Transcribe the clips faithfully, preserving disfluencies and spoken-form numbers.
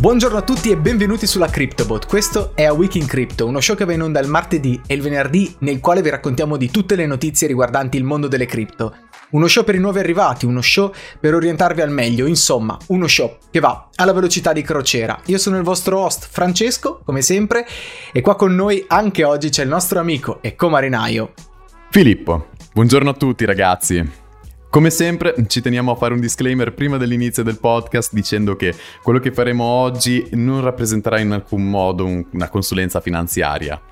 Buongiorno a tutti e benvenuti sulla Cryptobot. Questo è A Week in Crypto, uno show che va in onda il martedì e il venerdì nel quale vi raccontiamo di tutte le notizie riguardanti il mondo delle cripto. Uno show per i nuovi arrivati, uno show per orientarvi al meglio, insomma, uno show che va alla velocità di crociera. Io sono il vostro host Francesco, come sempre, e qua con noi anche oggi c'è il nostro amico e comarinaio Filippo. Buongiorno a tutti ragazzi. Come sempre ci teniamo a fare un disclaimer prima dell'inizio del podcast dicendo che quello che faremo oggi non rappresenterà in alcun modo un, una consulenza finanziaria.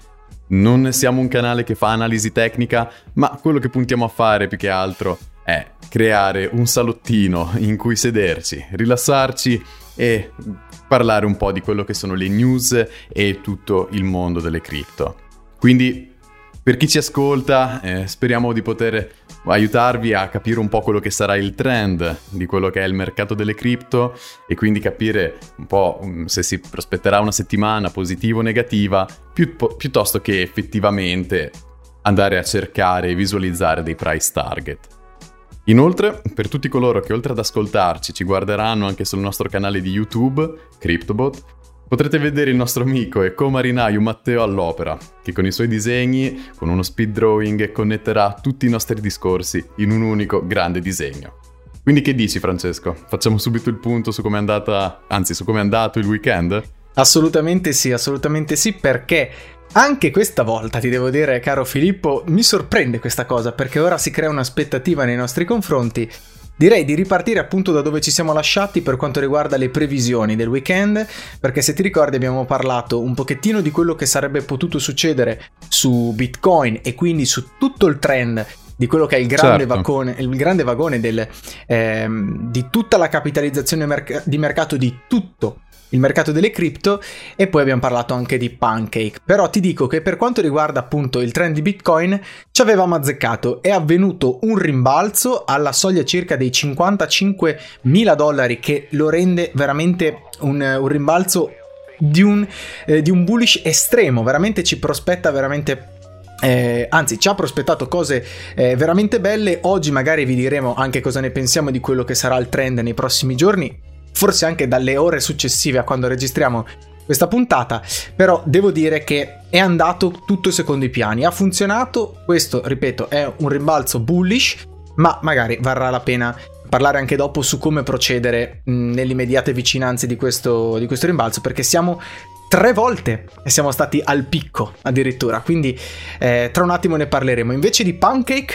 Non siamo un canale che fa analisi tecnica, ma quello che puntiamo a fare più che altro è creare un salottino in cui sederci, rilassarci e parlare un po' di quello che sono le news e tutto il mondo delle cripto. Quindi per chi ci ascolta eh, speriamo di poter aiutarvi a capire un po' quello che sarà il trend di quello che è il mercato delle cripto e quindi capire un po' se si prospetterà una settimana positiva o negativa pi- piuttosto che effettivamente andare a cercare e visualizzare dei price target. Inoltre, per tutti coloro che oltre ad ascoltarci ci guarderanno anche sul nostro canale di YouTube, Cryptobot, potrete vedere il nostro amico e comarinaio Matteo all'opera, che con i suoi disegni, con uno speed drawing, connetterà tutti i nostri discorsi in un unico grande disegno. Quindi che dici Francesco? Facciamo subito il punto su come è andata, anzi su come è andato il weekend? Assolutamente sì, assolutamente sì, perché anche questa volta, ti devo dire caro Filippo, mi sorprende questa cosa, perché ora si crea un'aspettativa nei nostri confronti. Direi di ripartire appunto da dove ci siamo lasciati per quanto riguarda le previsioni del weekend, perché se ti ricordi abbiamo parlato un pochettino di quello che sarebbe potuto succedere su Bitcoin e quindi su tutto il trend di quello che è il grande, certo. vagone, il grande vagone del, ehm, di tutta la capitalizzazione merc- di mercato di tutto il mercato delle cripto, e poi abbiamo parlato anche di Pancake. Però ti dico che per quanto riguarda appunto il trend di Bitcoin ci avevamo azzeccato, è avvenuto un rimbalzo alla soglia circa dei cinquantacinquemila dollari che lo rende veramente un, un rimbalzo di un, eh, di un bullish estremo, veramente ci prospetta veramente Eh, anzi ci ha prospettato cose eh, veramente belle. Oggi magari vi diremo anche cosa ne pensiamo di quello che sarà il trend nei prossimi giorni, forse anche dalle ore successive a quando registriamo questa puntata, però devo dire che è andato tutto secondo i piani, ha funzionato. Questo, ripeto, è un rimbalzo bullish, ma magari varrà la pena parlare anche dopo su come procedere mh, nelle immediate vicinanze di questo, di questo rimbalzo, perché siamo tre volte e siamo stati al picco addirittura, quindi eh, tra un attimo ne parleremo. Invece di Pancake?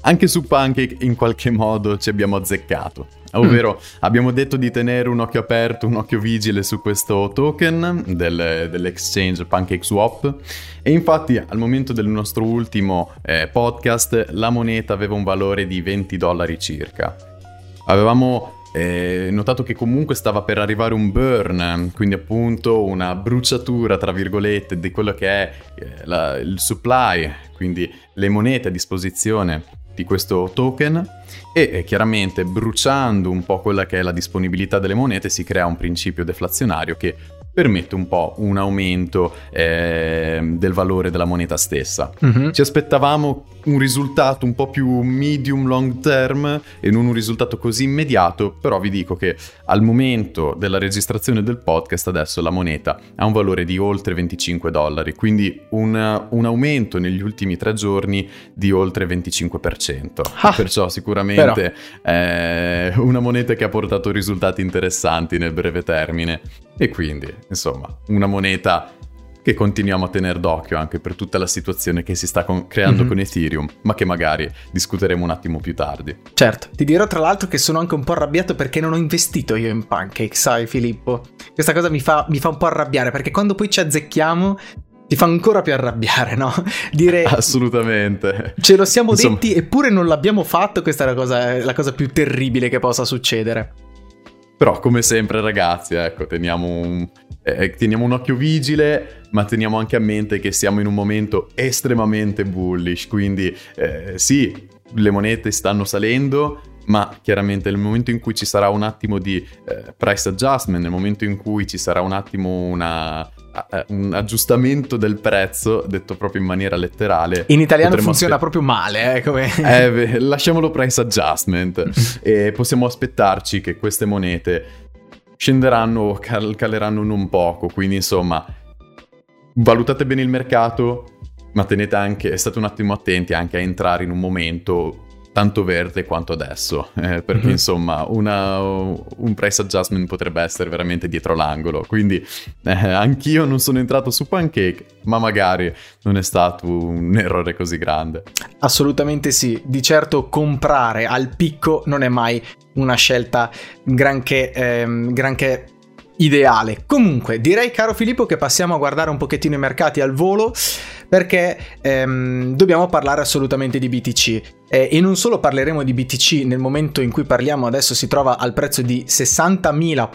Anche su Pancake in qualche modo ci abbiamo azzeccato. Ovvero mm. abbiamo detto di tenere un occhio aperto, un occhio vigile su questo token del, dell'exchange PancakeSwap, e infatti al momento del nostro ultimo eh, podcast la moneta aveva un valore di venti dollari circa. Avevamo eh, notato che comunque stava per arrivare un burn, quindi appunto una bruciatura tra virgolette di quello che è eh, la, il supply, quindi le monete a disposizione di questo token, e chiaramente bruciando un po' quella che è la disponibilità delle monete si crea un principio deflazionario che permette un po' un aumento eh, del valore della moneta stessa. Mm-hmm. Ci aspettavamo un risultato un po' più medium long term e non un risultato così immediato, però vi dico che al momento della registrazione del podcast adesso la moneta ha un valore di oltre venticinque dollari, quindi un, un aumento negli ultimi tre giorni di oltre venticinque percento. Ah, perciò sicuramente è una moneta che ha portato risultati interessanti nel breve termine, e quindi insomma una moneta che continuiamo a tenere d'occhio anche per tutta la situazione che si sta con- creando mm-hmm. con Ethereum, ma che magari discuteremo un attimo più tardi. Certo, ti dirò tra l'altro che sono anche un po' arrabbiato perché non ho investito io in Pancake, sai Filippo? Questa cosa mi fa, mi fa un po' arrabbiare, perché quando poi ci azzecchiamo ti fa ancora più arrabbiare, no? Dire assolutamente. Ce lo siamo insomma... detti eppure non l'abbiamo fatto, questa è la cosa, la cosa più terribile che possa succedere. Però come sempre ragazzi, ecco, teniamo un, eh, teniamo un occhio vigile, ma teniamo anche a mente che siamo in un momento estremamente bullish, quindi eh, sì, le monete stanno salendo, ma chiaramente nel momento in cui ci sarà un attimo di eh, price adjustment, nel momento in cui ci sarà un attimo una, uh, un aggiustamento del prezzo, detto proprio in maniera letterale. In italiano funziona aspe- proprio male, eh, come... eh beh, lasciamolo price adjustment. E possiamo aspettarci che queste monete scenderanno o cal- caleranno non poco, quindi insomma valutate bene il mercato, ma tenete anche, state un attimo attenti anche a entrare in un momento tanto verde quanto adesso, eh, perché mm-hmm. insomma una, un price adjustment potrebbe essere veramente dietro l'angolo, quindi eh, anch'io non sono entrato su Pancake, ma magari non è stato un errore così grande. Assolutamente sì, di certo comprare al picco non è mai una scelta granché, ehm, granché ideale. Comunque direi, caro Filippo, che passiamo a guardare un pochettino i mercati al volo, perché ehm, dobbiamo parlare assolutamente di B T C. Eh, e non solo parleremo di B T C, nel momento in cui parliamo adesso si trova al prezzo di sessantamila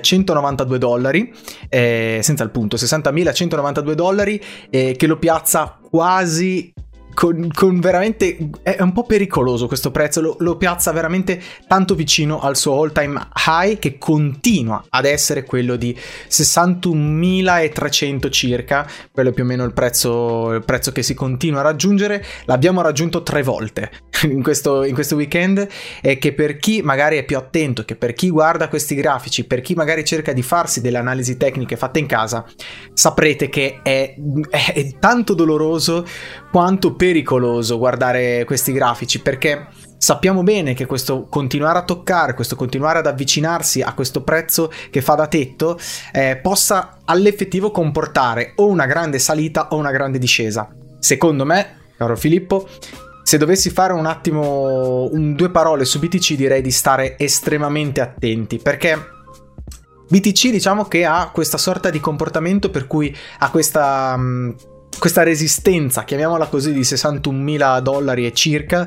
centonovantadue dollari, eh, senza il punto, sessantamila centonovantadue dollari, eh, che lo piazza quasi... Con, con veramente, è un po' pericoloso questo prezzo, lo, lo piazza veramente tanto vicino al suo all time high, che continua ad essere quello di sessantunomilatrecento circa, quello più o meno il prezzo, il prezzo che si continua a raggiungere. L'abbiamo raggiunto tre volte in questo, in questo weekend, e che per chi magari è più attento, che per chi guarda questi grafici, per chi magari cerca di farsi delle analisi tecniche fatte in casa, saprete che è, è, è tanto doloroso quanto per pericoloso guardare questi grafici, perché sappiamo bene che questo continuare a toccare, questo continuare ad avvicinarsi a questo prezzo che fa da tetto, eh, possa all'effettivo comportare o una grande salita o una grande discesa. Secondo me, caro Filippo, se dovessi fare un attimo un, due parole su B T C, direi di stare estremamente attenti, perché B T C diciamo che ha questa sorta di comportamento per cui ha questa... Mh, questa resistenza, chiamiamola così, di sessantunomila dollari e circa,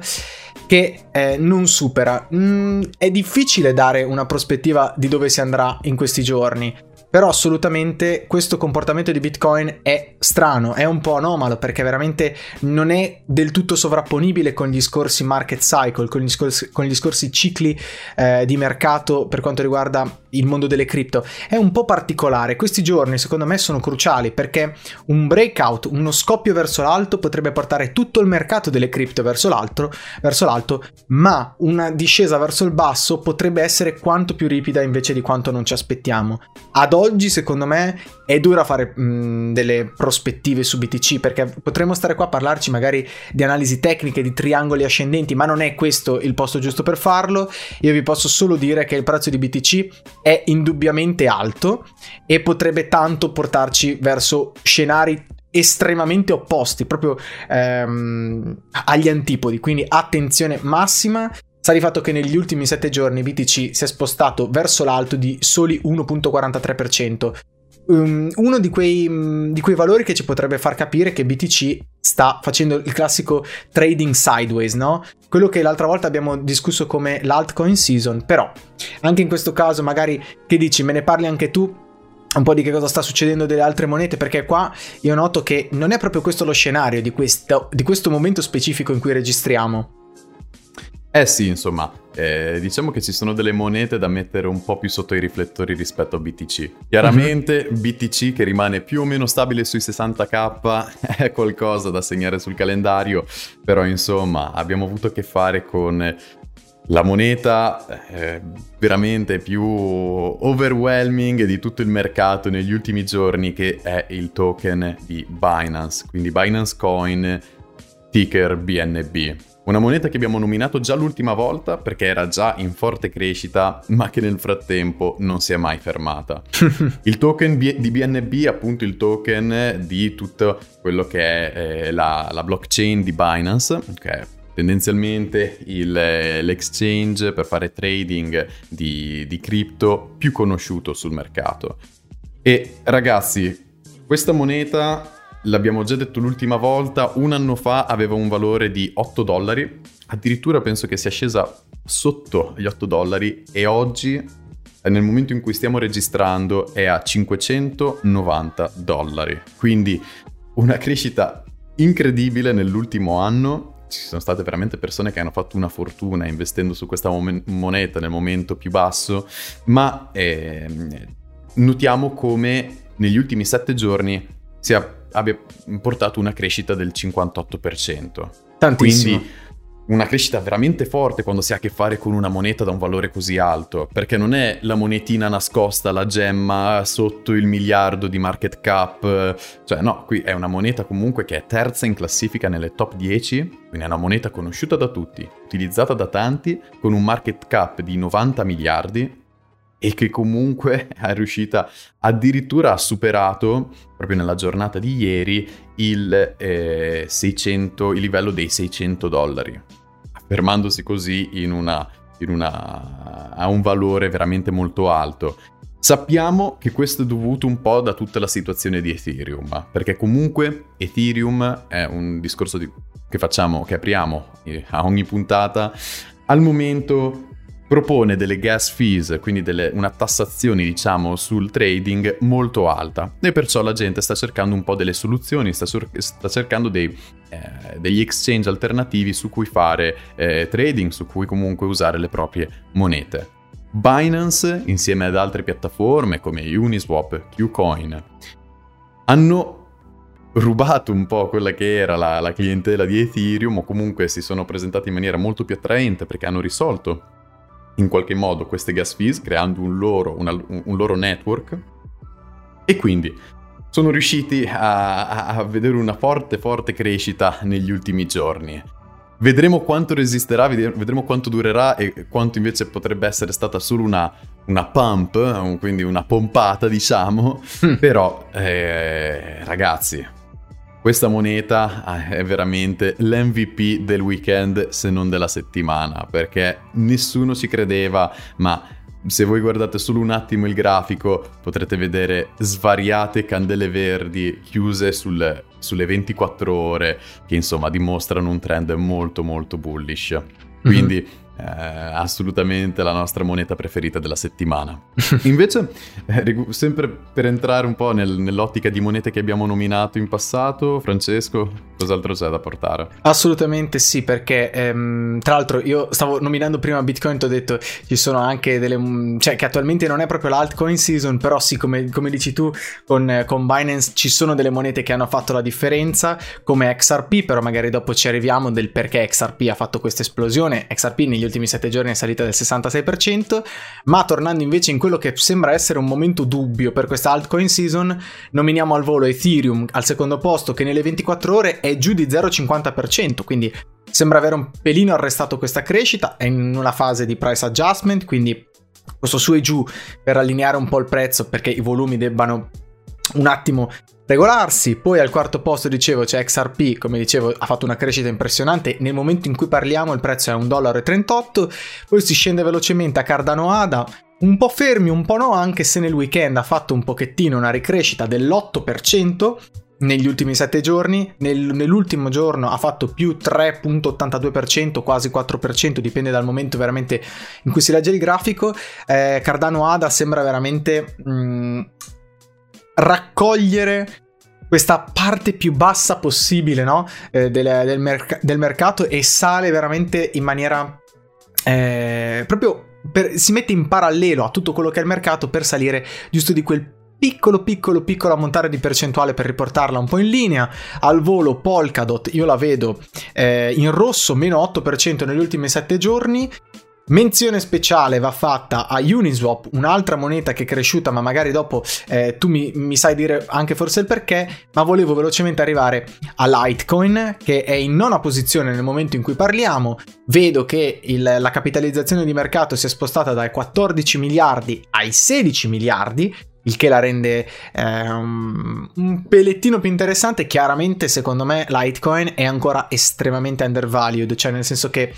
che eh, non supera. Mm, è difficile dare una prospettiva di dove si andrà in questi giorni, però assolutamente questo comportamento di Bitcoin è strano, è un po' anomalo, perché veramente non è del tutto sovrapponibile con gli scorsi market cycle, con gli scorsi, con gli scorsi cicli eh, di mercato per quanto riguarda il mondo delle cripto. È un po' particolare. Questi giorni secondo me sono cruciali, perché un breakout, uno scoppio verso l'alto potrebbe portare tutto il mercato delle cripto verso l'alto, verso l'alto, ma una discesa verso il basso potrebbe essere quanto più ripida invece di quanto non ci aspettiamo. Ad oggi secondo me è dura fare mh, delle prospettive su B T C, perché potremmo stare qua a parlarci magari di analisi tecniche, di triangoli ascendenti, ma non è questo il posto giusto per farlo. Io vi posso solo dire che il prezzo di B T C è indubbiamente alto e potrebbe tanto portarci verso scenari estremamente opposti, proprio ehm, agli antipodi, quindi attenzione massima. Sta di fatto che negli ultimi sette giorni B T C si è spostato verso l'alto di soli uno virgola quarantatré percento. Um, uno di quei, um, di quei valori che ci potrebbe far capire che B T C sta facendo il classico trading sideways, no? Quello che l'altra volta abbiamo discusso come l'altcoin season. Però anche in questo caso magari, che dici, me ne parli anche tu un po' di che cosa sta succedendo delle altre monete, perché qua io noto che non è proprio questo lo scenario di questo, di questo momento specifico in cui registriamo. Eh sì, insomma, eh, diciamo che ci sono delle monete da mettere un po' più sotto i riflettori rispetto a B T C. Chiaramente mm-hmm. B T C, che rimane più o meno stabile sui sessanta K, è qualcosa da segnare sul calendario, però insomma abbiamo avuto a che fare con la moneta eh, veramente più overwhelming di tutto il mercato negli ultimi giorni, che è il token di Binance, quindi Binance Coin, ticker B N B. Una moneta che abbiamo nominato già l'ultima volta perché era già in forte crescita, ma che nel frattempo non si è mai fermata. Il token di B N B, appunto il token di tutto quello che è eh, la, la blockchain di Binance, che è tendenzialmente il, l'exchange per fare trading di, di cripto più conosciuto sul mercato. E ragazzi, questa moneta... l'abbiamo già detto l'ultima volta, un anno fa aveva un valore di otto dollari, addirittura penso che sia scesa sotto gli otto dollari, e oggi, nel momento in cui stiamo registrando, è a cinquecentonovanta dollari. Quindi una crescita incredibile nell'ultimo anno. Ci sono state veramente persone che hanno fatto una fortuna investendo su questa mon- moneta nel momento più basso, ma eh, notiamo come negli ultimi sette giorni sia abbia portato una crescita del cinquantotto percento. Tantissimo. Quindi una crescita veramente forte quando si ha a che fare con una moneta da un valore così alto, perché non è la monetina nascosta, la gemma sotto il miliardo di market cap, cioè no, qui è una moneta comunque che è terza in classifica nelle top dieci, quindi è una moneta conosciuta da tutti, utilizzata da tanti, con un market cap di novanta miliardi e che comunque è riuscita, addirittura ha superato, proprio nella giornata di ieri, il, eh, seicento, il livello dei seicento dollari, affermandosi così in una, in una, a un valore veramente molto alto. Sappiamo che questo è dovuto un po' da tutta la situazione di Ethereum, perché comunque Ethereum è un discorso di, che facciamo, che apriamo a ogni puntata, al momento propone delle gas fees, quindi delle, una tassazione diciamo sul trading molto alta, e perciò la gente sta cercando un po' delle soluzioni, sta, sur- sta cercando dei, eh, degli exchange alternativi su cui fare eh, trading, su cui comunque usare le proprie monete. Binance, insieme ad altre piattaforme come Uniswap, KuCoin, hanno rubato un po' quella che era la, la clientela di Ethereum, o comunque si sono presentati in maniera molto più attraente perché hanno risolto in qualche modo queste gas fees, creando un loro, una, un loro network, e quindi sono riusciti a, a vedere una forte forte crescita negli ultimi giorni. Vedremo quanto resisterà, vedremo quanto durerà e quanto invece potrebbe essere stata solo una, una pump, quindi una pompata diciamo, però eh, ragazzi, questa moneta è veramente l'emme vu pi del weekend, se non della settimana, perché nessuno ci credeva, ma se voi guardate solo un attimo il grafico potrete vedere svariate candele verdi chiuse sul, sulle ventiquattro ore, che insomma dimostrano un trend molto molto bullish. Quindi mm-hmm. eh, assolutamente la nostra moneta preferita della settimana. Invece, eh, sempre per entrare un po' nel, nell'ottica di monete che abbiamo nominato in passato, Francesco, cos'altro c'è da portare? Assolutamente sì, perché ehm, tra l'altro io stavo nominando prima Bitcoin, ti ho detto ci sono anche delle, cioè che attualmente non è proprio l'altcoin season, però sì, come, come dici tu, con, con Binance ci sono delle monete che hanno fatto la differenza, come X R P, però magari dopo ci arriviamo del perché X R P ha fatto questa esplosione. X R P negli ultimi sette giorni è salita del sessantasei percento, ma tornando invece in quello che sembra essere un momento dubbio per questa altcoin season, nominiamo al volo Ethereum al secondo posto, che nelle ventiquattro ore è giù di zero virgola cinquanta percento, quindi sembra aver un pelino arrestato questa crescita, è in una fase di price adjustment, quindi questo su e giù per allineare un po' il prezzo, perché i volumi debbano un attimo regolarsi. Poi al quarto posto, dicevo, c'è X R P, come dicevo ha fatto una crescita impressionante, nel momento in cui parliamo il prezzo è un dollaro e trentotto, poi si scende velocemente a Cardano A D A, un po' fermi, un po' no, anche se nel weekend ha fatto un pochettino una ricrescita dell'otto percento negli ultimi sette giorni, nel, nell'ultimo giorno ha fatto più tre virgola ottantadue percento, quasi quattro percento, dipende dal momento veramente in cui si legge il grafico. eh, Cardano A D A sembra veramente... Mh, raccogliere questa parte più bassa possibile, no? eh, del, del, merc- del mercato, e sale veramente in maniera eh, proprio per, si mette in parallelo a tutto quello che è il mercato per salire giusto di quel piccolo piccolo piccolo ammontare di percentuale per riportarla un po' in linea. Al volo Polkadot io la vedo eh, in rosso, meno otto percento negli ultimi sette giorni. Menzione speciale va fatta a Uniswap, un'altra moneta che è cresciuta, ma magari dopo eh, tu mi, mi sai dire anche forse il perché, ma volevo velocemente arrivare a Litecoin, che è in nona posizione nel momento in cui parliamo. Vedo che il, la capitalizzazione di mercato si è spostata dai quattordici miliardi ai sedici miliardi, il che la rende eh, un pelettino più interessante. Chiaramente secondo me Litecoin è ancora estremamente undervalued, cioè nel senso che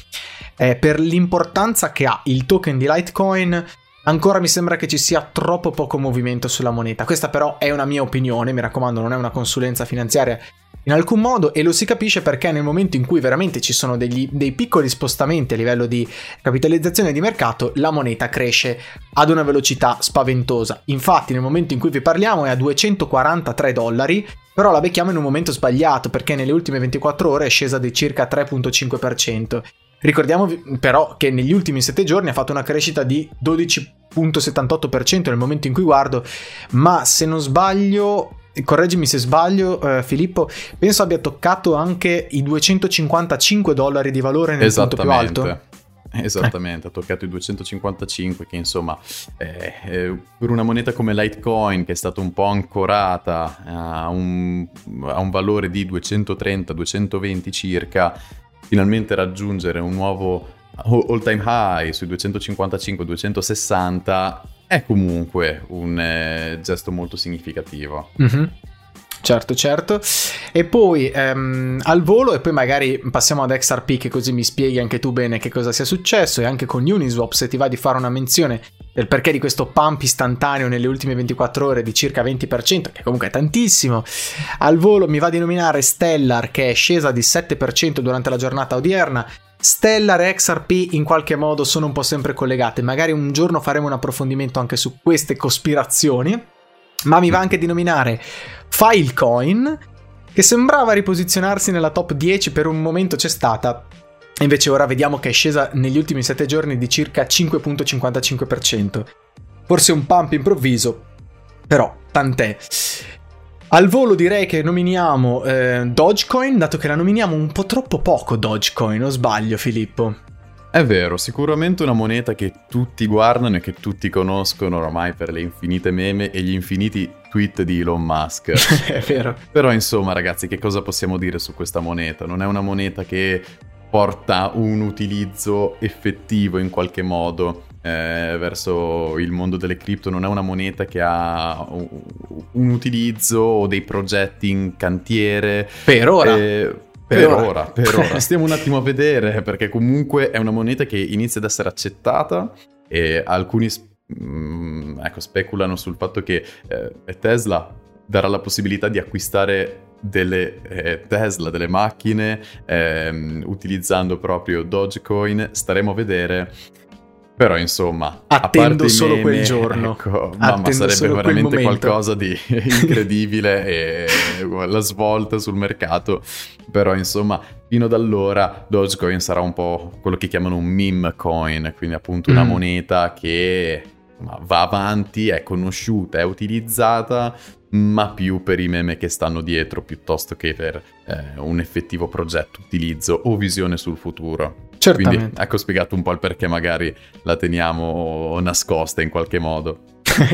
eh, per l'importanza che ha il token di Litecoin ancora mi sembra che ci sia troppo poco movimento sulla moneta. Questa però è una mia opinione, mi raccomando, non è una consulenza finanziaria in alcun modo, e lo si capisce perché nel momento in cui veramente ci sono degli, dei piccoli spostamenti a livello di capitalizzazione di mercato, la moneta cresce ad una velocità spaventosa. Infatti nel momento in cui vi parliamo è a duecentoquarantatré dollari, però la becchiamo in un momento sbagliato, perché nelle ultime ventiquattro ore è scesa di circa tre virgola cinque percento. Ricordiamovi però che negli ultimi sette giorni ha fatto una crescita di dodici virgola settantotto percento nel momento in cui guardo, ma se non sbaglio correggimi se sbaglio, eh, Filippo, penso abbia toccato ananche i duecentocinquantacinque dollari di valore nel punto più alto. Esattamente, eh. ha toccato i duecentocinquantacinque, che insomma eh, eh, per una moneta come Litecoin, che è stata un po' ancorata a un, a un valore di duecentotrenta duecentoventi circa, finalmente raggiungere un nuovo all time high sui duecentocinquantacinque duecentosessanta è comunque un eh, gesto molto significativo. Mm-hmm. Certo, certo. E poi ehm, al volo, e poi magari passiamo ad X R P, che così mi spieghi anche tu bene che cosa sia successo, e anche con Uniswap se ti va di fare una menzione del perché di questo pump istantaneo nelle ultime ventiquattro ore di circa venti per cento, che comunque è tantissimo. Al volo mi va di nominare Stellar, che è scesa di sette per cento durante la giornata odierna. Stellar e X R P in qualche modo sono un po' sempre collegate, magari un giorno faremo un approfondimento anche su queste cospirazioni. Ma mi va anche di nominare Filecoin, che sembrava riposizionarsi nella top dieci, per un momento c'è stata, invece ora vediamo che è scesa negli ultimi sette giorni di circa cinque virgola cinquantacinque per cento. Forse un pump improvviso, però tant'è. Al volo direi che nominiamo eh, Dogecoin, dato che la nominiamo un po' troppo poco Dogecoin, o sbaglio Filippo? È vero, sicuramente una moneta che tutti guardano e che tutti conoscono ormai per le infinite meme e gli infiniti tweet di Elon Musk. È vero. Però insomma ragazzi, che cosa possiamo dire su questa moneta? Non è una moneta che porta un utilizzo effettivo in qualche modo eh, verso il mondo delle cripto, non è una moneta che ha un utilizzo o dei progetti in cantiere. Per ora. Eh, Per ora. ora, per ora. Stiamo un attimo a vedere, perché comunque è una moneta che inizia ad essere accettata e alcuni mh, ecco, speculano sul fatto che eh, Tesla darà la possibilità di acquistare delle eh, Tesla, delle macchine, eh, utilizzando proprio Dogecoin. Staremo a vedere. Però insomma, attendo solo meme, quel giorno, ecco, mamma, sarebbe veramente qualcosa di incredibile e la svolta sul mercato. Però insomma, fino ad allora Dogecoin sarà un po' quello che chiamano un meme coin, quindi appunto una mm. moneta che insomma, va avanti, è conosciuta, è utilizzata, ma più per i meme che stanno dietro piuttosto che per eh, un effettivo progetto, utilizzo o visione sul futuro. Certamente. Quindi ecco spiegato un po' il perché magari la teniamo nascosta in qualche modo.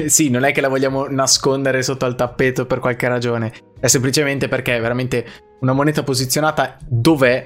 Sì, non è che la vogliamo nascondere sotto al tappeto per qualche ragione, è semplicemente perché è veramente una moneta posizionata dov'è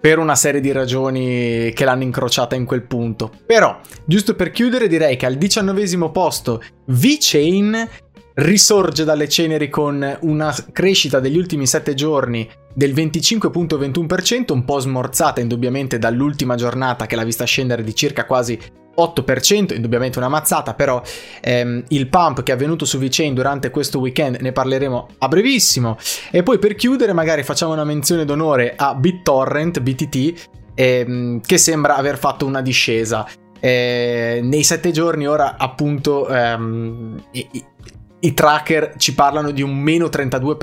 per una serie di ragioni che l'hanno incrociata in quel punto. Però, giusto per chiudere, direi che al diciannovesimo posto VeChain risorge dalle ceneri con una crescita degli ultimi sette giorni del venticinque virgola ventuno per cento, un po' smorzata indubbiamente dall'ultima giornata che l'ha vista scendere di circa quasi otto per cento, indubbiamente una mazzata, però ehm, il pump che è avvenuto su VeChain durante questo weekend ne parleremo a brevissimo. E poi per chiudere magari facciamo una menzione d'onore a BitTorrent, B T T, ehm, che sembra aver fatto una discesa. Eh, nei sette giorni ora appunto... Ehm, i, i, I tracker ci parlano di un meno trentadue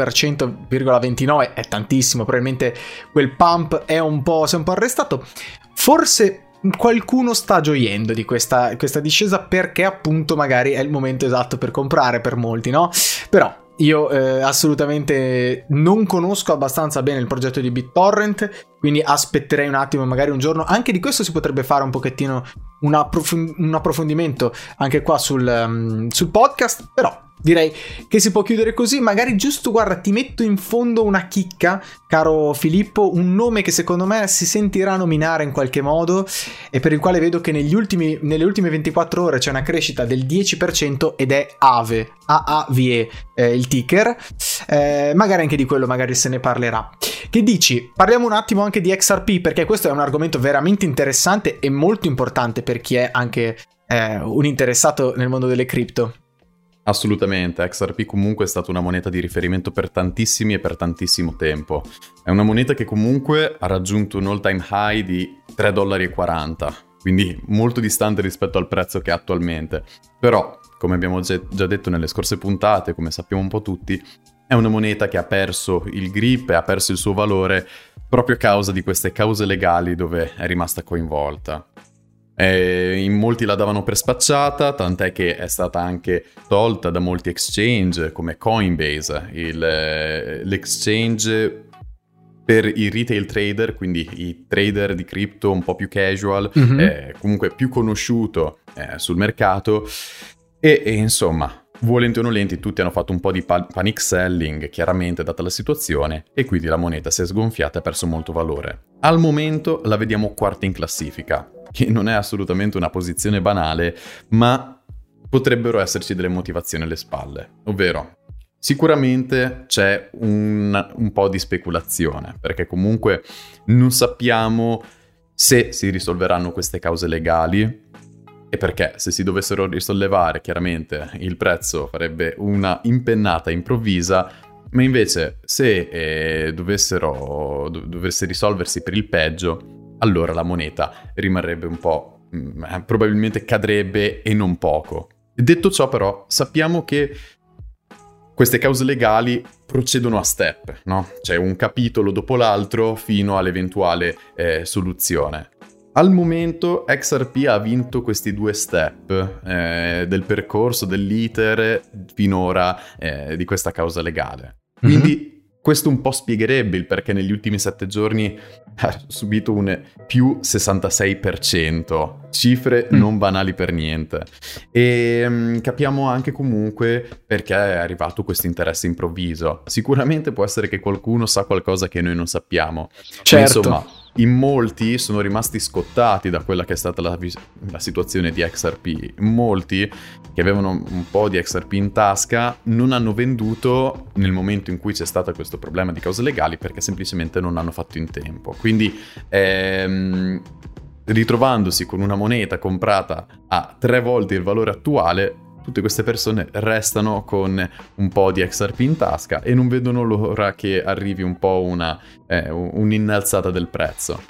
virgola ventinove per cento, è tantissimo, probabilmente quel pump è un po', si è un po' arrestato. Forse qualcuno sta gioiendo di questa, questa discesa, perché appunto magari è il momento esatto per comprare per molti, no? Però io eh, assolutamente non conosco abbastanza bene il progetto di BitTorrent, quindi aspetterei un attimo, magari un giorno. Anche di questo si potrebbe fare un pochettino un, approf- un approfondimento anche qua sul, um, sul podcast, però... Direi che si può chiudere così. Magari giusto, guarda, ti metto in fondo una chicca, caro Filippo, un nome che secondo me si sentirà nominare in qualche modo e per il quale vedo che negli ultimi, nelle ultime ventiquattro ore c'è una crescita del dieci per cento ed è Aave, A A V E, eh, il ticker. Eh, magari anche di quello magari se ne parlerà. Che dici? Parliamo un attimo anche di X R P, perché questo è un argomento veramente interessante e molto importante per chi è anche eh, un interessato nel mondo delle cripto. Assolutamente, X R P comunque è stata una moneta di riferimento per tantissimi e per tantissimo tempo. È una moneta che comunque ha raggiunto un all time high di tre virgola quaranta dollari, quindi molto distante rispetto al prezzo che ha attualmente. Però, come abbiamo già detto nelle scorse puntate, come sappiamo un po' tutti, è una moneta che ha perso il grip e ha perso il suo valore proprio a causa di queste cause legali dove è rimasta coinvolta. Eh, in molti la davano per spacciata, tant'è che è stata anche tolta da molti exchange come Coinbase, il, eh, l'exchange per i retail trader, quindi i trader di cripto un po' più casual, mm-hmm. eh, comunque più conosciuto eh, sul mercato e, e insomma, volenti o nolenti, tutti hanno fatto un po' di panic selling, chiaramente data la situazione, e quindi la moneta si è sgonfiata e ha perso molto valore. Al momento la vediamo quarta in classifica, che non è assolutamente una posizione banale, ma potrebbero esserci delle motivazioni alle spalle, ovvero sicuramente c'è un, un po' di speculazione, perché comunque non sappiamo se si risolveranno queste cause legali, e perché se si dovessero risollevare chiaramente il prezzo farebbe una impennata improvvisa, ma invece se eh, dovessero dov- dovesse risolversi per il peggio, allora la moneta rimarrebbe un po', mh, probabilmente cadrebbe e non poco. Detto ciò però, sappiamo che queste cause legali procedono a step, no? C'è un capitolo dopo l'altro fino all'eventuale eh, soluzione. Al momento X R P ha vinto questi due step eh, del percorso, dell'iter finora eh, di questa causa legale. Quindi... Mm-hmm. Questo un po' spiegherebbe il perché negli ultimi sette giorni ha subito un più sessantasei per cento, cifre non banali per niente. E um, capiamo anche comunque perché è arrivato questo interesse improvviso. Sicuramente può essere che qualcuno sa qualcosa che noi non sappiamo. Certo. Insomma, in molti sono rimasti scottati da quella che è stata la, vis- la situazione di X R P. Molti che avevano un po' di X R P in tasca non hanno venduto nel momento in cui c'è stato questo problema di cause legali perché semplicemente non hanno fatto in tempo. Quindi ehm, ritrovandosi con una moneta comprata a tre volte il valore attuale, tutte queste persone restano con un po' di X R P in tasca e non vedono l'ora che arrivi un po' una eh, un'innalzata del prezzo.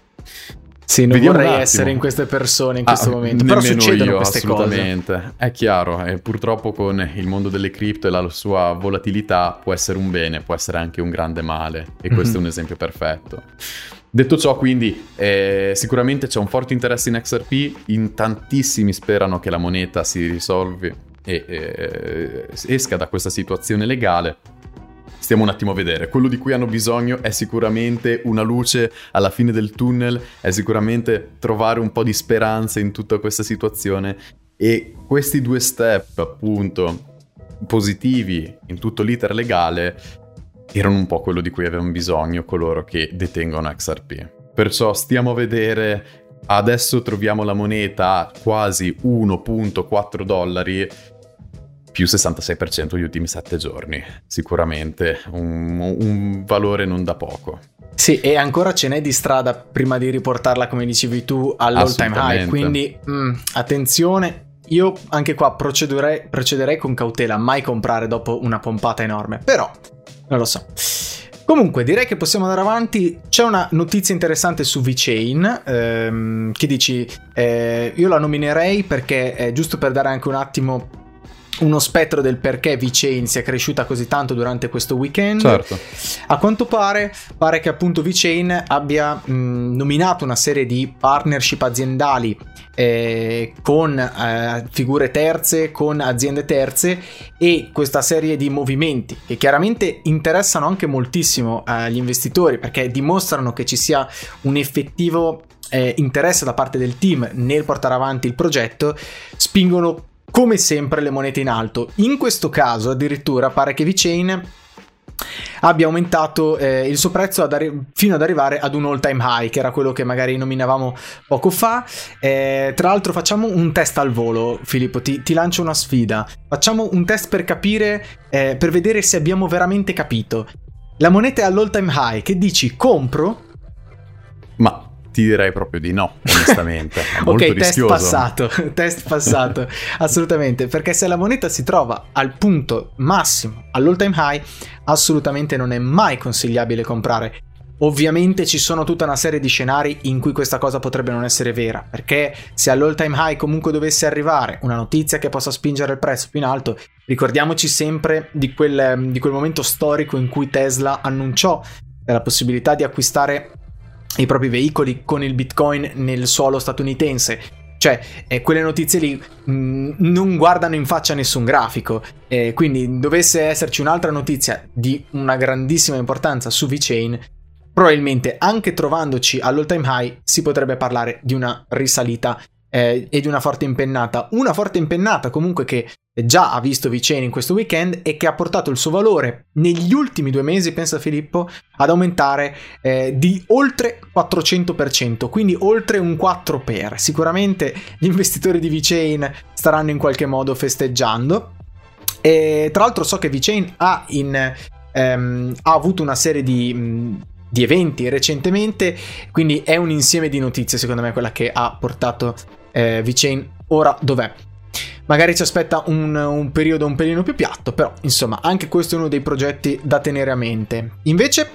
Sì, non Vediamo vorrei essere in queste persone in questo ah, momento, però succedono io, queste assolutamente. Cose. È chiaro, e purtroppo con il mondo delle cripto e la sua volatilità può essere un bene, può essere anche un grande male, e questo mm-hmm. è un esempio perfetto. Detto ciò, quindi, eh, sicuramente c'è un forte interesse in X R P, in tantissimi sperano che la moneta si risolvi e eh, esca da questa situazione legale. Stiamo un attimo a vedere. Quello di cui hanno bisogno è sicuramente una luce alla fine del tunnel, è sicuramente trovare un po' di speranza in tutta questa situazione, e questi due step appunto positivi in tutto l'iter legale erano un po' quello di cui avevano bisogno coloro che detengono X R P. Perciò stiamo a vedere. Adesso troviamo la moneta a quasi uno virgola quattro dollari, più sessantasei per cento gli ultimi sette giorni. Sicuramente un, un valore non da poco. Sì, e ancora ce n'è di strada prima di riportarla, come dicevi tu, all'all time high. Quindi mh, attenzione, io anche qua procederei, procederei con cautela, mai comprare dopo una pompata enorme. Però, non lo so. Comunque direi che possiamo andare avanti. C'è una notizia interessante su VeChain, ehm, che dici, eh, io la nominerei perché è giusto per dare anche un attimo uno spettro del perché VeChain sia cresciuta così tanto durante questo weekend. Certo. A quanto pare, pare che appunto VeChain abbia mh, nominato una serie di partnership aziendali eh, con eh, figure terze, con aziende terze, e questa serie di movimenti che chiaramente interessano anche moltissimo agli eh, investitori, perché dimostrano che ci sia un effettivo eh, interesse da parte del team nel portare avanti il progetto, spingono come sempre le monete in alto. In questo caso addirittura pare che VeChain abbia aumentato eh, il suo prezzo ad arri- fino ad arrivare ad un all time high, che era quello che magari nominavamo poco fa. Eh, tra l'altro facciamo un test al volo, Filippo, ti, ti lancio una sfida. Facciamo un test per capire, eh, per vedere se abbiamo veramente capito. La moneta è all'all time high, che dici, compro? Ma... ti direi proprio di no, onestamente. È molto ok, rischioso. test passato, test passato, assolutamente, perché se la moneta si trova al punto massimo, all'all time high, assolutamente non è mai consigliabile comprare. Ovviamente ci sono tutta una serie di scenari in cui questa cosa potrebbe non essere vera, perché se all'all time high comunque dovesse arrivare una notizia che possa spingere il prezzo più in alto, ricordiamoci sempre di quel, di quel momento storico in cui Tesla annunciò la possibilità di acquistare i propri veicoli con il Bitcoin nel suolo statunitense. Cioè, eh, quelle notizie lì mh, non guardano in faccia nessun grafico. Eh, quindi dovesse esserci un'altra notizia di una grandissima importanza su VeChain, probabilmente anche trovandoci all'all time high si potrebbe parlare di una risalita eh, e di una forte impennata. Una forte impennata comunque che già ha visto VeChain in questo weekend e che ha portato il suo valore negli ultimi due mesi, pensa Filippo, ad aumentare eh, di oltre quattrocento per cento, quindi oltre un quattro per cento. Sicuramente gli investitori di VeChain staranno in qualche modo festeggiando. E tra l'altro so che VeChain ha, in, ehm, ha avuto una serie di... Mh, di eventi recentemente, quindi è un insieme di notizie secondo me quella che ha portato eh, VeChain ora dov'è. Magari ci aspetta un, un periodo un pelino più piatto, però insomma anche questo è uno dei progetti da tenere a mente. Invece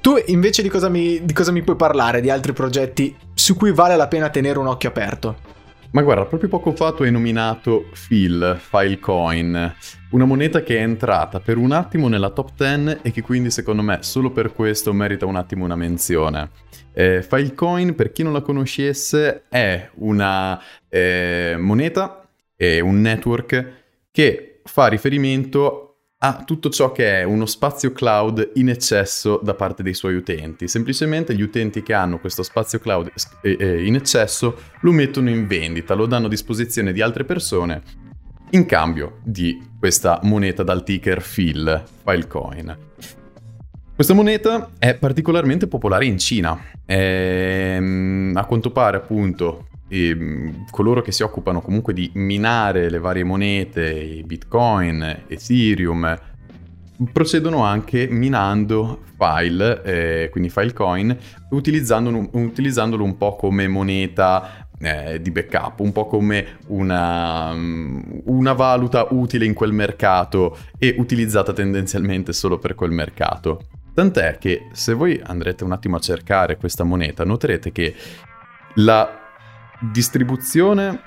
tu invece di cosa mi, di cosa mi puoi parlare, di altri progetti su cui vale la pena tenere un occhio aperto? Ma guarda, proprio poco fa tu hai nominato Fil, Filecoin, una moneta che è entrata per un attimo nella top dieci e che quindi secondo me solo per questo merita un attimo una menzione. Eh, Filecoin, per chi non la conoscesse, è una eh, moneta, è un network che fa riferimento a tutto ciò che è uno spazio cloud in eccesso da parte dei suoi utenti. Semplicemente gli utenti che hanno questo spazio cloud in eccesso lo mettono in vendita, lo danno a disposizione di altre persone in cambio di questa moneta dal ticker F I L, Filecoin. Questa moneta è particolarmente popolare in Cina. Ehm, a quanto pare appunto... E coloro che si occupano comunque di minare le varie monete, i Bitcoin, Ethereum, procedono anche minando file, eh, quindi Filecoin, utilizzandolo, utilizzandolo un po' come moneta eh, di backup, un po' come una, una valuta utile in quel mercato e utilizzata tendenzialmente solo per quel mercato. Tant'è che se voi andrete un attimo a cercare questa moneta, noterete che la distribuzione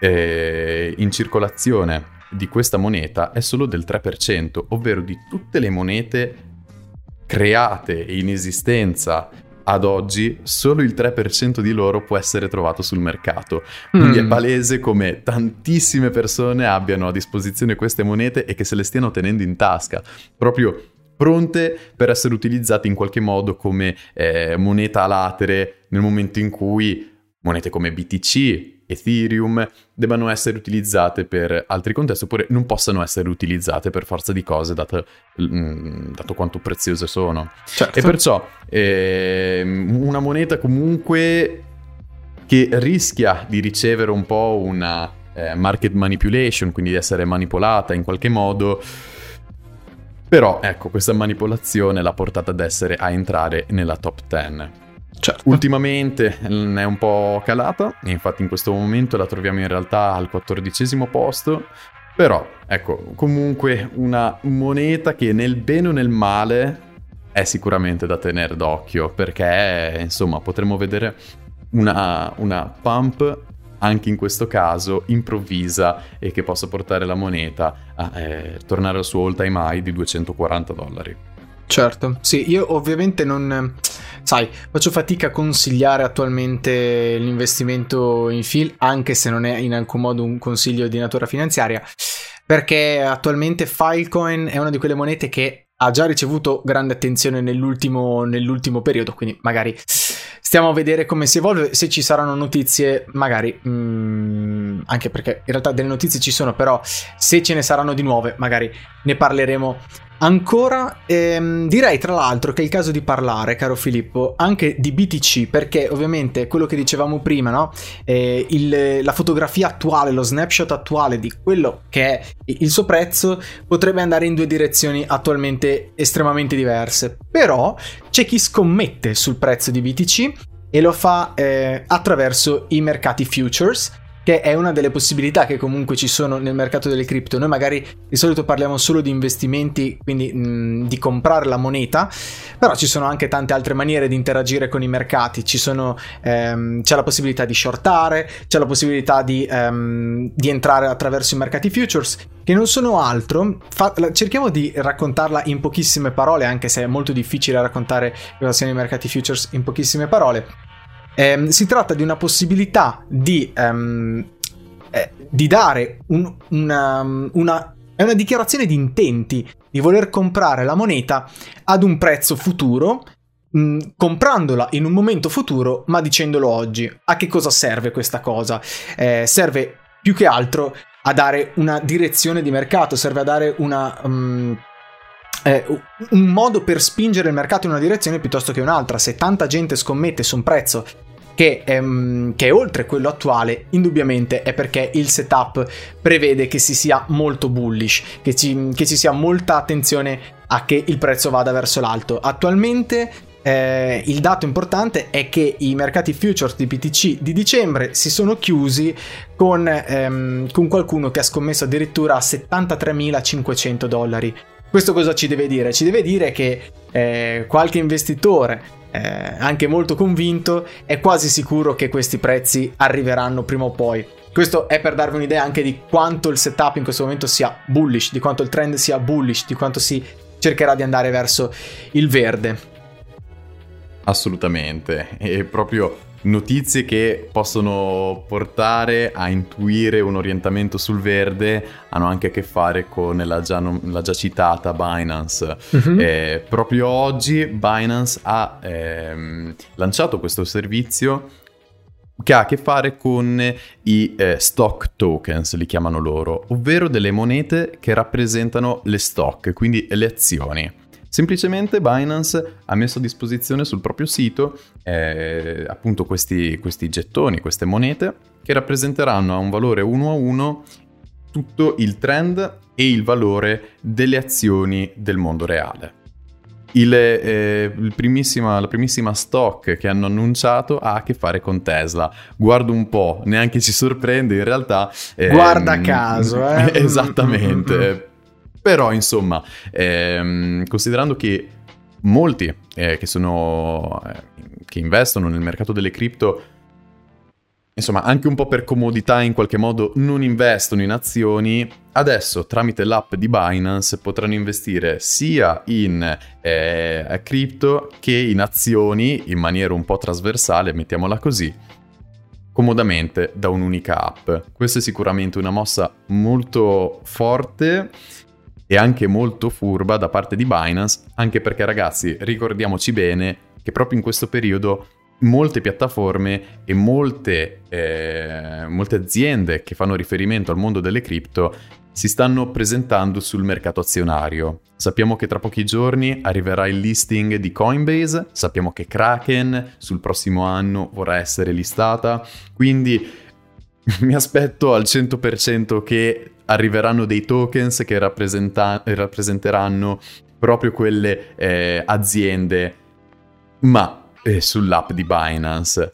eh, in circolazione di questa moneta è solo del tre per cento, ovvero di tutte le monete create e in esistenza ad oggi solo il tre per cento di loro può essere trovato sul mercato. Quindi mm. è palese come tantissime persone abbiano a disposizione queste monete e che se le stiano tenendo in tasca, proprio pronte per essere utilizzate in qualche modo come eh, moneta latere nel momento in cui monete come B T C, Ethereum debbano essere utilizzate per altri contesti oppure non possano essere utilizzate per forza di cose dato, mh, dato quanto preziose sono. Certo. E perciò eh, una moneta comunque che rischia di ricevere un po' una eh, market manipulation, quindi di essere manipolata in qualche modo, però ecco questa manipolazione l'ha portata ad essere a entrare nella top dieci. Certo. Ultimamente è un po' calata, infatti in questo momento la troviamo in realtà al quattordicesimo posto, però ecco comunque una moneta che nel bene o nel male è sicuramente da tenere d'occhio, perché insomma potremmo vedere una, una pump anche in questo caso improvvisa e che possa portare la moneta a eh, tornare al suo all time high di duecentoquaranta dollari. Certo, sì, io ovviamente non, sai, faccio fatica a consigliare attualmente l'investimento in F I L, anche se non è in alcun modo un consiglio di natura finanziaria, perché attualmente Filecoin è una di quelle monete che ha già ricevuto grande attenzione nell'ultimo, nell'ultimo periodo, quindi magari stiamo a vedere come si evolve, se ci saranno notizie, magari, mh, anche perché in realtà delle notizie ci sono, però se ce ne saranno di nuove, magari ne parleremo ancora. Ehm, direi tra l'altro che è il caso di parlare, caro Filippo, anche di B T C, perché ovviamente quello che dicevamo prima, no? Eh, il, la fotografia attuale, lo snapshot attuale di quello che è il suo prezzo potrebbe andare in due direzioni attualmente estremamente diverse, però c'è chi scommette sul prezzo di B T C e lo fa eh, attraverso i mercati futures, che è una delle possibilità che comunque ci sono nel mercato delle cripto. Noi magari di solito parliamo solo di investimenti, quindi mh, di comprare la moneta, però ci sono anche tante altre maniere di interagire con i mercati. Ci sono, ehm, c'è la possibilità di shortare, c'è la possibilità di, ehm, di entrare attraverso i mercati futures, che non sono altro. Fa- cerchiamo di raccontarla in pochissime parole, anche se è molto difficile raccontare cosa siano i mercati futures in pochissime parole. Eh, si tratta di una possibilità di, ehm, eh, di dare un, una, una, è una dichiarazione di intenti di voler comprare la moneta ad un prezzo futuro, mh, comprandola in un momento futuro, ma dicendolo oggi. A che cosa serve questa cosa? Eh, serve più che altro a dare una direzione di mercato, serve a dare una... Um, Eh, un modo per spingere il mercato in una direzione piuttosto che un'altra. Se tanta gente scommette su un prezzo che, ehm, che è oltre quello attuale, indubbiamente è perché il setup prevede che si sia molto bullish, che ci, che ci sia molta attenzione a che il prezzo vada verso l'alto. Attualmente eh, il dato importante è che i mercati futures di B T C di dicembre si sono chiusi con, ehm, con qualcuno che ha scommesso addirittura a settantatremilacinquecento dollari. Questo cosa ci deve dire? Ci deve dire che eh, qualche investitore, eh, anche molto convinto, è quasi sicuro che questi prezzi arriveranno prima o poi. Questo è per darvi un'idea anche di quanto il setup in questo momento sia bullish, di quanto il trend sia bullish, di quanto si cercherà di andare verso il verde. Assolutamente, e proprio notizie che possono portare a intuire un orientamento sul verde hanno anche a che fare con la già, non, la già citata Binance. Uh-huh. Eh, proprio oggi Binance ha ehm, lanciato questo servizio che ha a che fare con i eh, stock tokens, li chiamano loro, ovvero delle monete che rappresentano le stock, quindi le azioni. Semplicemente Binance ha messo a disposizione sul proprio sito eh, appunto questi, questi gettoni, queste monete che rappresenteranno a un valore uno a uno tutto il trend e il valore delle azioni del mondo reale. Il, eh, il primissima, la primissima stock che hanno annunciato ha a che fare con Tesla. Guarda un po', neanche ci sorprende in realtà. Eh, Guarda caso, eh. Esattamente. Però insomma, ehm, considerando che molti eh, che sono eh, che investono nel mercato delle cripto, insomma anche un po' per comodità in qualche modo non investono in azioni, adesso tramite l'app di Binance potranno investire sia in eh, cripto che in azioni in maniera un po' trasversale, mettiamola così, comodamente da un'unica app. Questa è sicuramente una mossa molto forte e anche molto furba da parte di Binance, anche perché ragazzi ricordiamoci bene che proprio in questo periodo molte piattaforme e molte, eh, molte aziende che fanno riferimento al mondo delle cripto si stanno presentando sul mercato azionario. Sappiamo che tra pochi giorni arriverà il listing di Coinbase, sappiamo che Kraken sul prossimo anno vorrà essere listata, quindi mi aspetto al cento per cento che arriveranno dei tokens che rappresenta- rappresenteranno proprio quelle eh, aziende, ma eh, sull'app di Binance.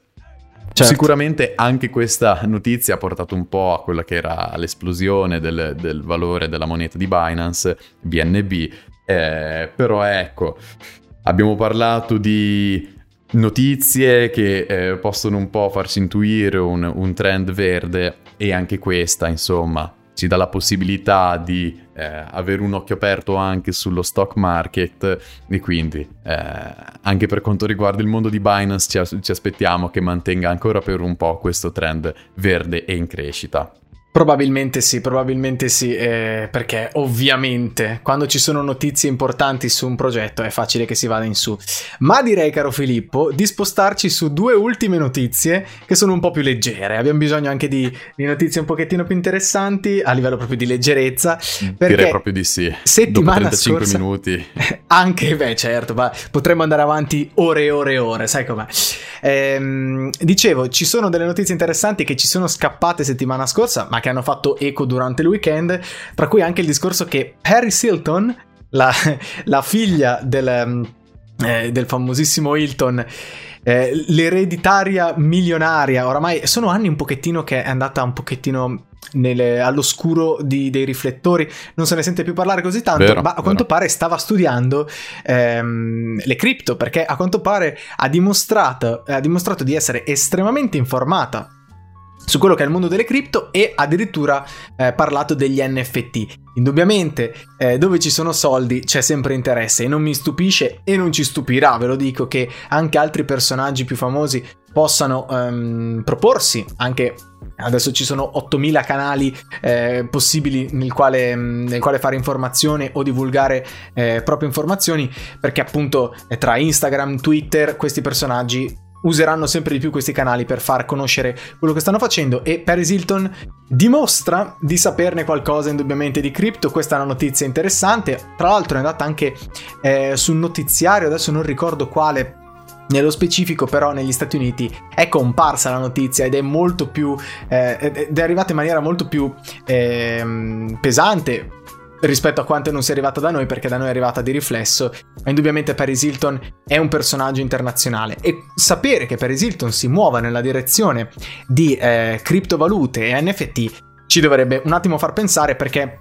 Certo. Sicuramente anche questa notizia ha portato un po' a quella che era l'esplosione del, del valore della moneta di Binance, B N B, eh, però ecco, abbiamo parlato di notizie che eh, possono un po' farci intuire un, un trend verde, e anche questa insomma ci dà la possibilità di eh, avere un occhio aperto anche sullo stock market, e quindi eh, anche per quanto riguarda il mondo di Binance ci, as- ci aspettiamo che mantenga ancora per un po' questo trend verde e in crescita. Probabilmente sì, probabilmente sì, eh, perché ovviamente quando ci sono notizie importanti su un progetto è facile che si vada in su. Ma direi, caro Filippo, di spostarci su due ultime notizie che sono un po' più leggere. Abbiamo bisogno anche di, di notizie un pochettino più interessanti, a livello proprio di leggerezza. Direi proprio di sì, settimana dopo trentacinque scorsa, minuti. Anche, beh certo, ma potremmo andare avanti ore e ore e ore, sai com'è. Ehm, dicevo, ci sono delle notizie interessanti che ci sono scappate settimana scorsa, ma che hanno fatto eco durante il weekend, tra cui anche il discorso che Paris Hilton, la, la figlia del, eh, del famosissimo Hilton, eh, l'ereditaria milionaria, oramai sono anni un pochettino che è andata un pochettino nelle, all'oscuro di, dei riflettori, non se ne sente più parlare così tanto, vero, ma a vero. quanto pare stava studiando ehm, le cripto, perché a quanto pare ha dimostrato, ha dimostrato di essere estremamente informata su quello che è il mondo delle cripto, e addirittura eh, parlato degli N F T. Indubbiamente eh, dove ci sono soldi c'è sempre interesse, e non mi stupisce e non ci stupirà, ve lo dico, che anche altri personaggi più famosi possano um, proporsi anche. Adesso ci sono ottomila canali eh, possibili nel quale, nel quale fare informazione o divulgare eh, proprie informazioni, perché appunto eh, tra Instagram, Twitter, questi personaggi useranno sempre di più questi canali per far conoscere quello che stanno facendo, e Paris Hilton dimostra di saperne qualcosa indubbiamente di cripto. Questa è una notizia interessante, tra l'altro è andata anche eh, su un notiziario, adesso non ricordo quale nello specifico, però negli Stati Uniti è comparsa la notizia ed è molto più eh, ed è arrivata in maniera molto più eh, pesante rispetto a quanto non sia arrivata da noi, perché da noi è arrivata di riflesso, ma indubbiamente Paris Hilton è un personaggio internazionale, e sapere che Paris Hilton si muova nella direzione di eh, criptovalute e N F T ci dovrebbe un attimo far pensare, perché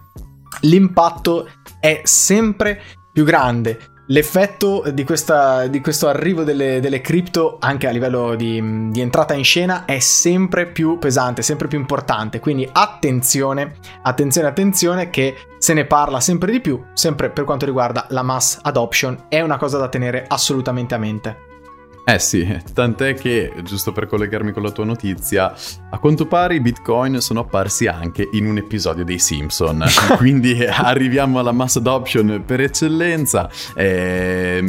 l'impatto è sempre più grande. L'effetto di, questa, di questo arrivo delle, delle cripto anche a livello di, di entrata in scena è sempre più pesante, sempre più importante, quindi attenzione, attenzione, attenzione che se ne parla sempre di più, sempre per quanto riguarda la mass adoption, è una cosa da tenere assolutamente a mente. Eh sì, tant'è che, giusto per collegarmi con la tua notizia, a quanto pare i Bitcoin sono apparsi anche in un episodio dei Simpson, quindi arriviamo alla mass adoption per eccellenza. E,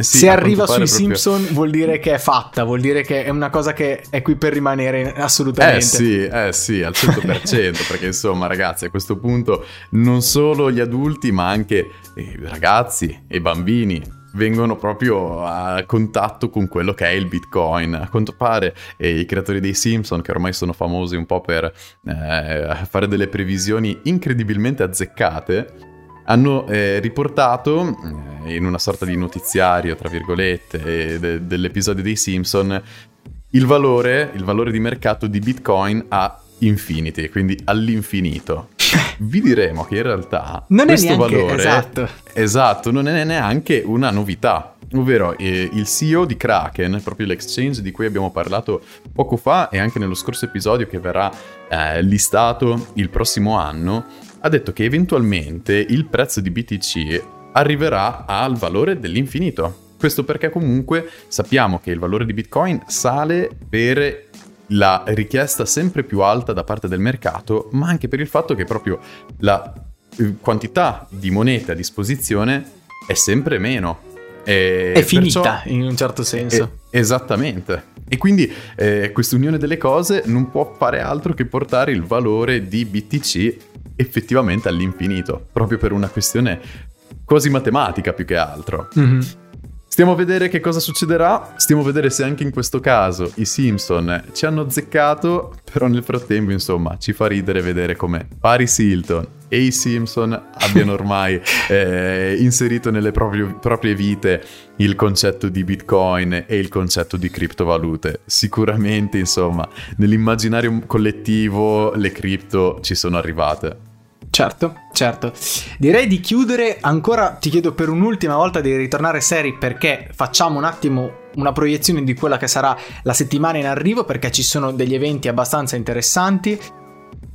sì, se arriva sui proprio... Simpson vuol dire che è fatta, vuol dire che è una cosa che è qui per rimanere assolutamente. Eh sì, eh sì, al cento per cento, perché insomma ragazzi, a questo punto non solo gli adulti ma anche i ragazzi e i bambini vengono proprio a contatto con quello che è il Bitcoin. A quanto pare eh, i creatori dei Simpson, che ormai sono famosi un po' per eh, fare delle previsioni incredibilmente azzeccate, hanno eh, riportato eh, in una sorta di notiziario, tra virgolette, eh, de- dell'episodio dei Simpson il valore, il valore di mercato di Bitcoin a infinity, quindi all'infinito. Vi diremo che in realtà non questo è neanche, valore esatto. esatto non è neanche una novità, ovvero eh, il C E O di Kraken, proprio l'exchange di cui abbiamo parlato poco fa e anche nello scorso episodio che verrà eh, listato il prossimo anno, ha detto che eventualmente il prezzo di B T C arriverà al valore dell'infinito. Questo perché comunque sappiamo che il valore di Bitcoin sale per la richiesta sempre più alta da parte del mercato, ma anche per il fatto che proprio la quantità di monete a disposizione è sempre meno. E è finita in un certo senso. È, esattamente. E quindi eh, questa unione delle cose non può fare altro che portare il valore di B T C effettivamente all'infinito, proprio per una questione quasi matematica più che altro. Mm-hmm. Stiamo a vedere che cosa succederà, stiamo a vedere se anche in questo caso i Simpson ci hanno azzeccato, però nel frattempo insomma ci fa ridere vedere come Paris Hilton e i Simpson abbiano ormai eh, inserito nelle proprie, proprie vite il concetto di Bitcoin e il concetto di criptovalute. Sicuramente insomma nell'immaginario collettivo le cripto ci sono arrivate. Certo, certo. Direi di chiudere. Ancora ti chiedo per un'ultima volta di ritornare seri, perché facciamo un attimo una proiezione di quella che sarà la settimana in arrivo, perché ci sono degli eventi abbastanza interessanti.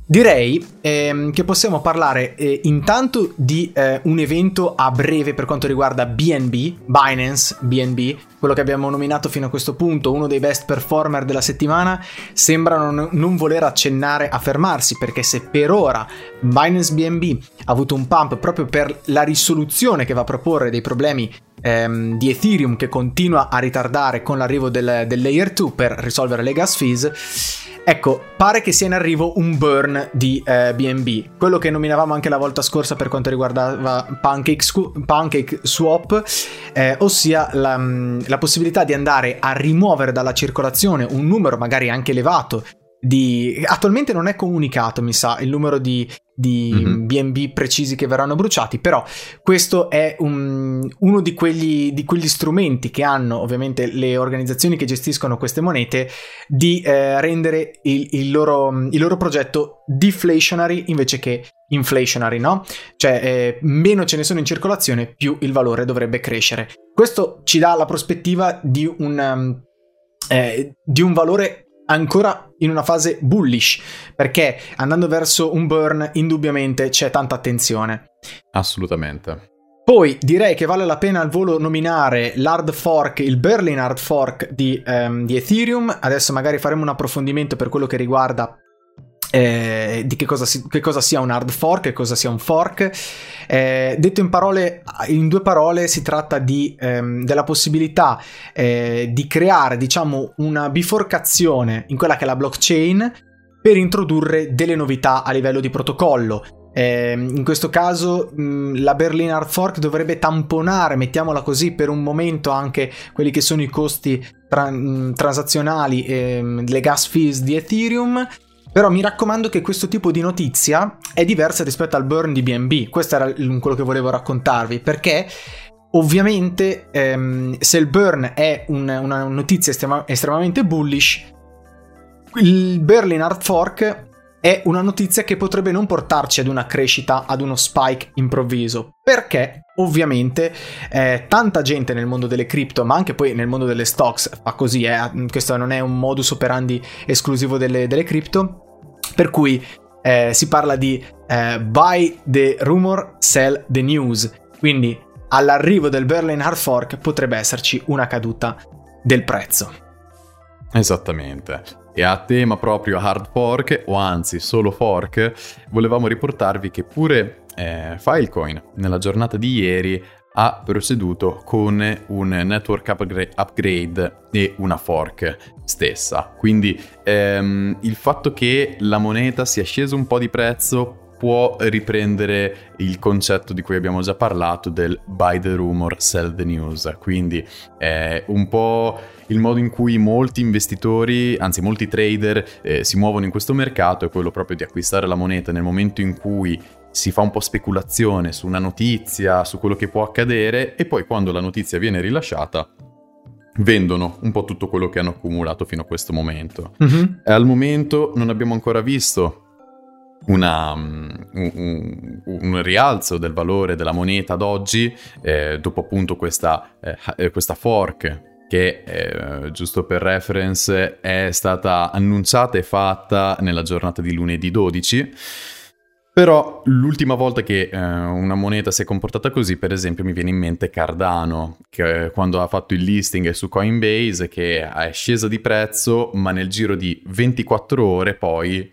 Direi ehm, che possiamo parlare eh, intanto di eh, un evento a breve per quanto riguarda B N B, Binance B N B, quello che abbiamo nominato fino a questo punto uno dei best performer della settimana. Sembrano non voler accennare a fermarsi, perché se per ora Binance B N B ha avuto un pump proprio per la risoluzione che va a proporre dei problemi ehm, di Ethereum, che continua a ritardare con l'arrivo del, del layer due per risolvere le gas fees, ecco, pare che sia in arrivo un burn di eh, B N B, quello che nominavamo anche la volta scorsa per quanto riguardava PancakeSwap, Pancake eh, ossia la, la possibilità di andare a rimuovere dalla circolazione un numero magari anche elevato di... Attualmente non è comunicato, mi sa, il numero di, di mm-hmm. B N B precisi che verranno bruciati, però questo è un, uno di quegli, di quegli strumenti che hanno ovviamente le organizzazioni che gestiscono queste monete di eh, rendere il, il, loro, il loro progetto deflationary invece che inflationary, no? Cioè eh, meno ce ne sono in circolazione, più il valore dovrebbe crescere. Questo ci dà la prospettiva di un, eh, di un valore ancora in una fase bullish, perché andando verso un burn indubbiamente c'è tanta attenzione. Assolutamente. Poi direi che vale la pena al volo nominare l'hard fork, il Berlin Hard Fork di, ehm, di Ethereum. Adesso magari faremo un approfondimento per quello che riguarda eh, di che cosa, si, che cosa sia un hard fork, che cosa sia un fork. Eh, detto in parole, in due parole, si tratta di, ehm, della possibilità eh, di creare, diciamo, una biforcazione in quella che è la blockchain per introdurre delle novità a livello di protocollo. Eh, in questo caso mh, la Berlin Hard Fork dovrebbe tamponare, mettiamola così, per un momento anche quelli che sono i costi tra- mh, transazionali, ehm, le gas fees di Ethereum. Però mi raccomando che questo tipo di notizia è diversa rispetto al burn di B N B. Questo era l- quello che volevo raccontarvi, perché ovviamente ehm, se il burn è un, una notizia estrema- estremamente bullish, il Berlin Hard Fork è una notizia che potrebbe non portarci ad una crescita, ad uno spike improvviso, perché ovviamente eh, tanta gente nel mondo delle cripto, ma anche poi nel mondo delle stocks, fa così, eh, questo non è un modus operandi esclusivo delle, delle cripto, per cui eh, si parla di eh, buy the rumor, sell the news, quindi all'arrivo del Berlin Hard Fork potrebbe esserci una caduta del prezzo. Esattamente. E a tema proprio hard fork, o anzi solo fork, volevamo riportarvi che pure eh, Filecoin nella giornata di ieri ha proceduto con un network upgrade, upgrade e una fork stessa. Quindi ehm, il fatto che la moneta sia scesa un po' di prezzo può riprendere il concetto di cui abbiamo già parlato del buy the rumor, sell the news. Quindi è un po' il modo in cui molti investitori, anzi molti trader, eh, si muovono in questo mercato, è quello proprio di acquistare la moneta nel momento in cui si fa un po' speculazione su una notizia, su quello che può accadere, e poi quando la notizia viene rilasciata vendono un po' tutto quello che hanno accumulato fino a questo momento. Mm-hmm. Al momento non abbiamo ancora visto Una, un, un, un rialzo del valore della moneta ad oggi, eh, dopo appunto questa, eh, questa fork che, eh, giusto per reference, è stata annunciata e fatta nella giornata di lunedì dodici. Però l'ultima volta che eh, una moneta si è comportata così, per esempio, mi viene in mente Cardano, che eh, quando ha fatto il listing su Coinbase, che è scesa di prezzo, ma nel giro di ventiquattro ore poi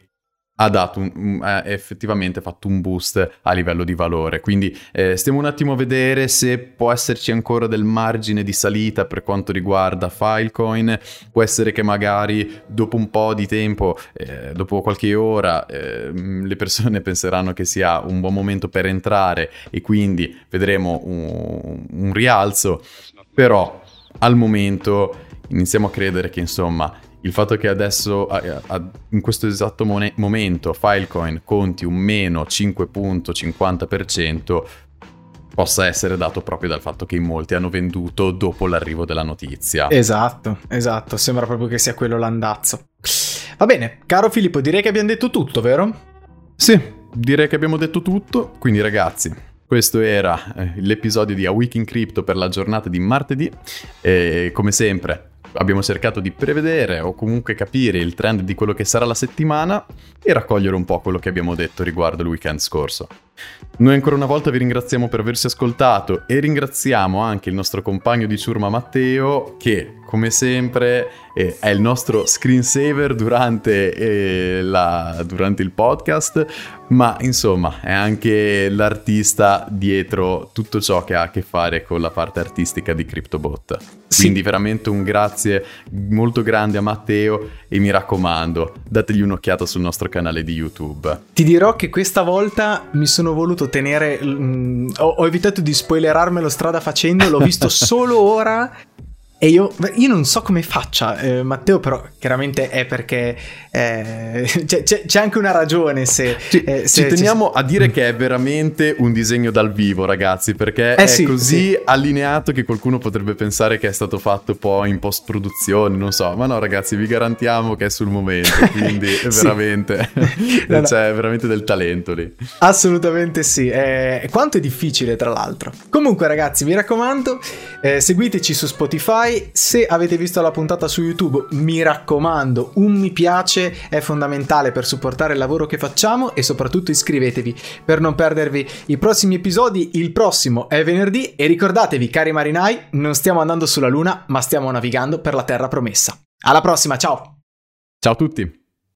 ha dato un, ha effettivamente fatto un boost a livello di valore. Quindi eh, stiamo un attimo a vedere se può esserci ancora del margine di salita per quanto riguarda Filecoin. Può essere che magari dopo un po' di tempo, eh, dopo qualche ora, eh, le persone penseranno che sia un buon momento per entrare e quindi vedremo un, un rialzo. Però al momento iniziamo a credere che, insomma, il fatto che adesso, in questo esatto momento, Filecoin conti un meno cinque virgola cinquanta per cento possa essere dato proprio dal fatto che in molti hanno venduto dopo l'arrivo della notizia. Esatto, esatto, sembra proprio che sia quello l'andazzo. Va bene, caro Filippo, direi che abbiamo detto tutto, vero? Sì, direi che abbiamo detto tutto, quindi ragazzi, questo era l'episodio di A Week in Crypto per la giornata di martedì, e come sempre abbiamo cercato di prevedere o comunque capire il trend di quello che sarà la settimana e raccogliere un po' quello che abbiamo detto riguardo il weekend scorso. Noi ancora una volta vi ringraziamo per averci ascoltato e ringraziamo anche il nostro compagno di ciurma Matteo, che come sempre eh, è il nostro screensaver durante, eh, la, durante il podcast, ma insomma è anche l'artista dietro tutto ciò che ha a che fare con la parte artistica di Cryptobot. Sì. Quindi veramente un grazie molto grande a Matteo e mi raccomando, dategli un'occhiata sul nostro canale di YouTube. Ti dirò che questa volta mi sono voluto tenere, mh, ho, ho evitato di spoilerarmelo strada facendo, l'ho visto solo ora e io, io non so come faccia, eh, Matteo, però chiaramente è perché eh, c'è, c'è, c'è anche una ragione se ci, eh, se, ci teniamo ci... a dire che è veramente un disegno dal vivo, ragazzi, perché eh, è sì, così sì. allineato che qualcuno potrebbe pensare che è stato fatto poi in post produzione, non so, ma no ragazzi, vi garantiamo che è sul momento, quindi sì. veramente no, no. C'è veramente del talento lì, assolutamente sì, eh, quanto è difficile tra l'altro. Comunque ragazzi, mi raccomando, eh, seguiteci su Spotify, Poi, se avete visto la puntata su YouTube, mi raccomando, un mi piace è fondamentale per supportare il lavoro che facciamo, e soprattutto iscrivetevi per non perdervi i prossimi episodi. Il prossimo è venerdì e ricordatevi, cari marinai, non stiamo andando sulla Luna, ma stiamo navigando per la terra promessa. Alla prossima, ciao! Ciao a tutti!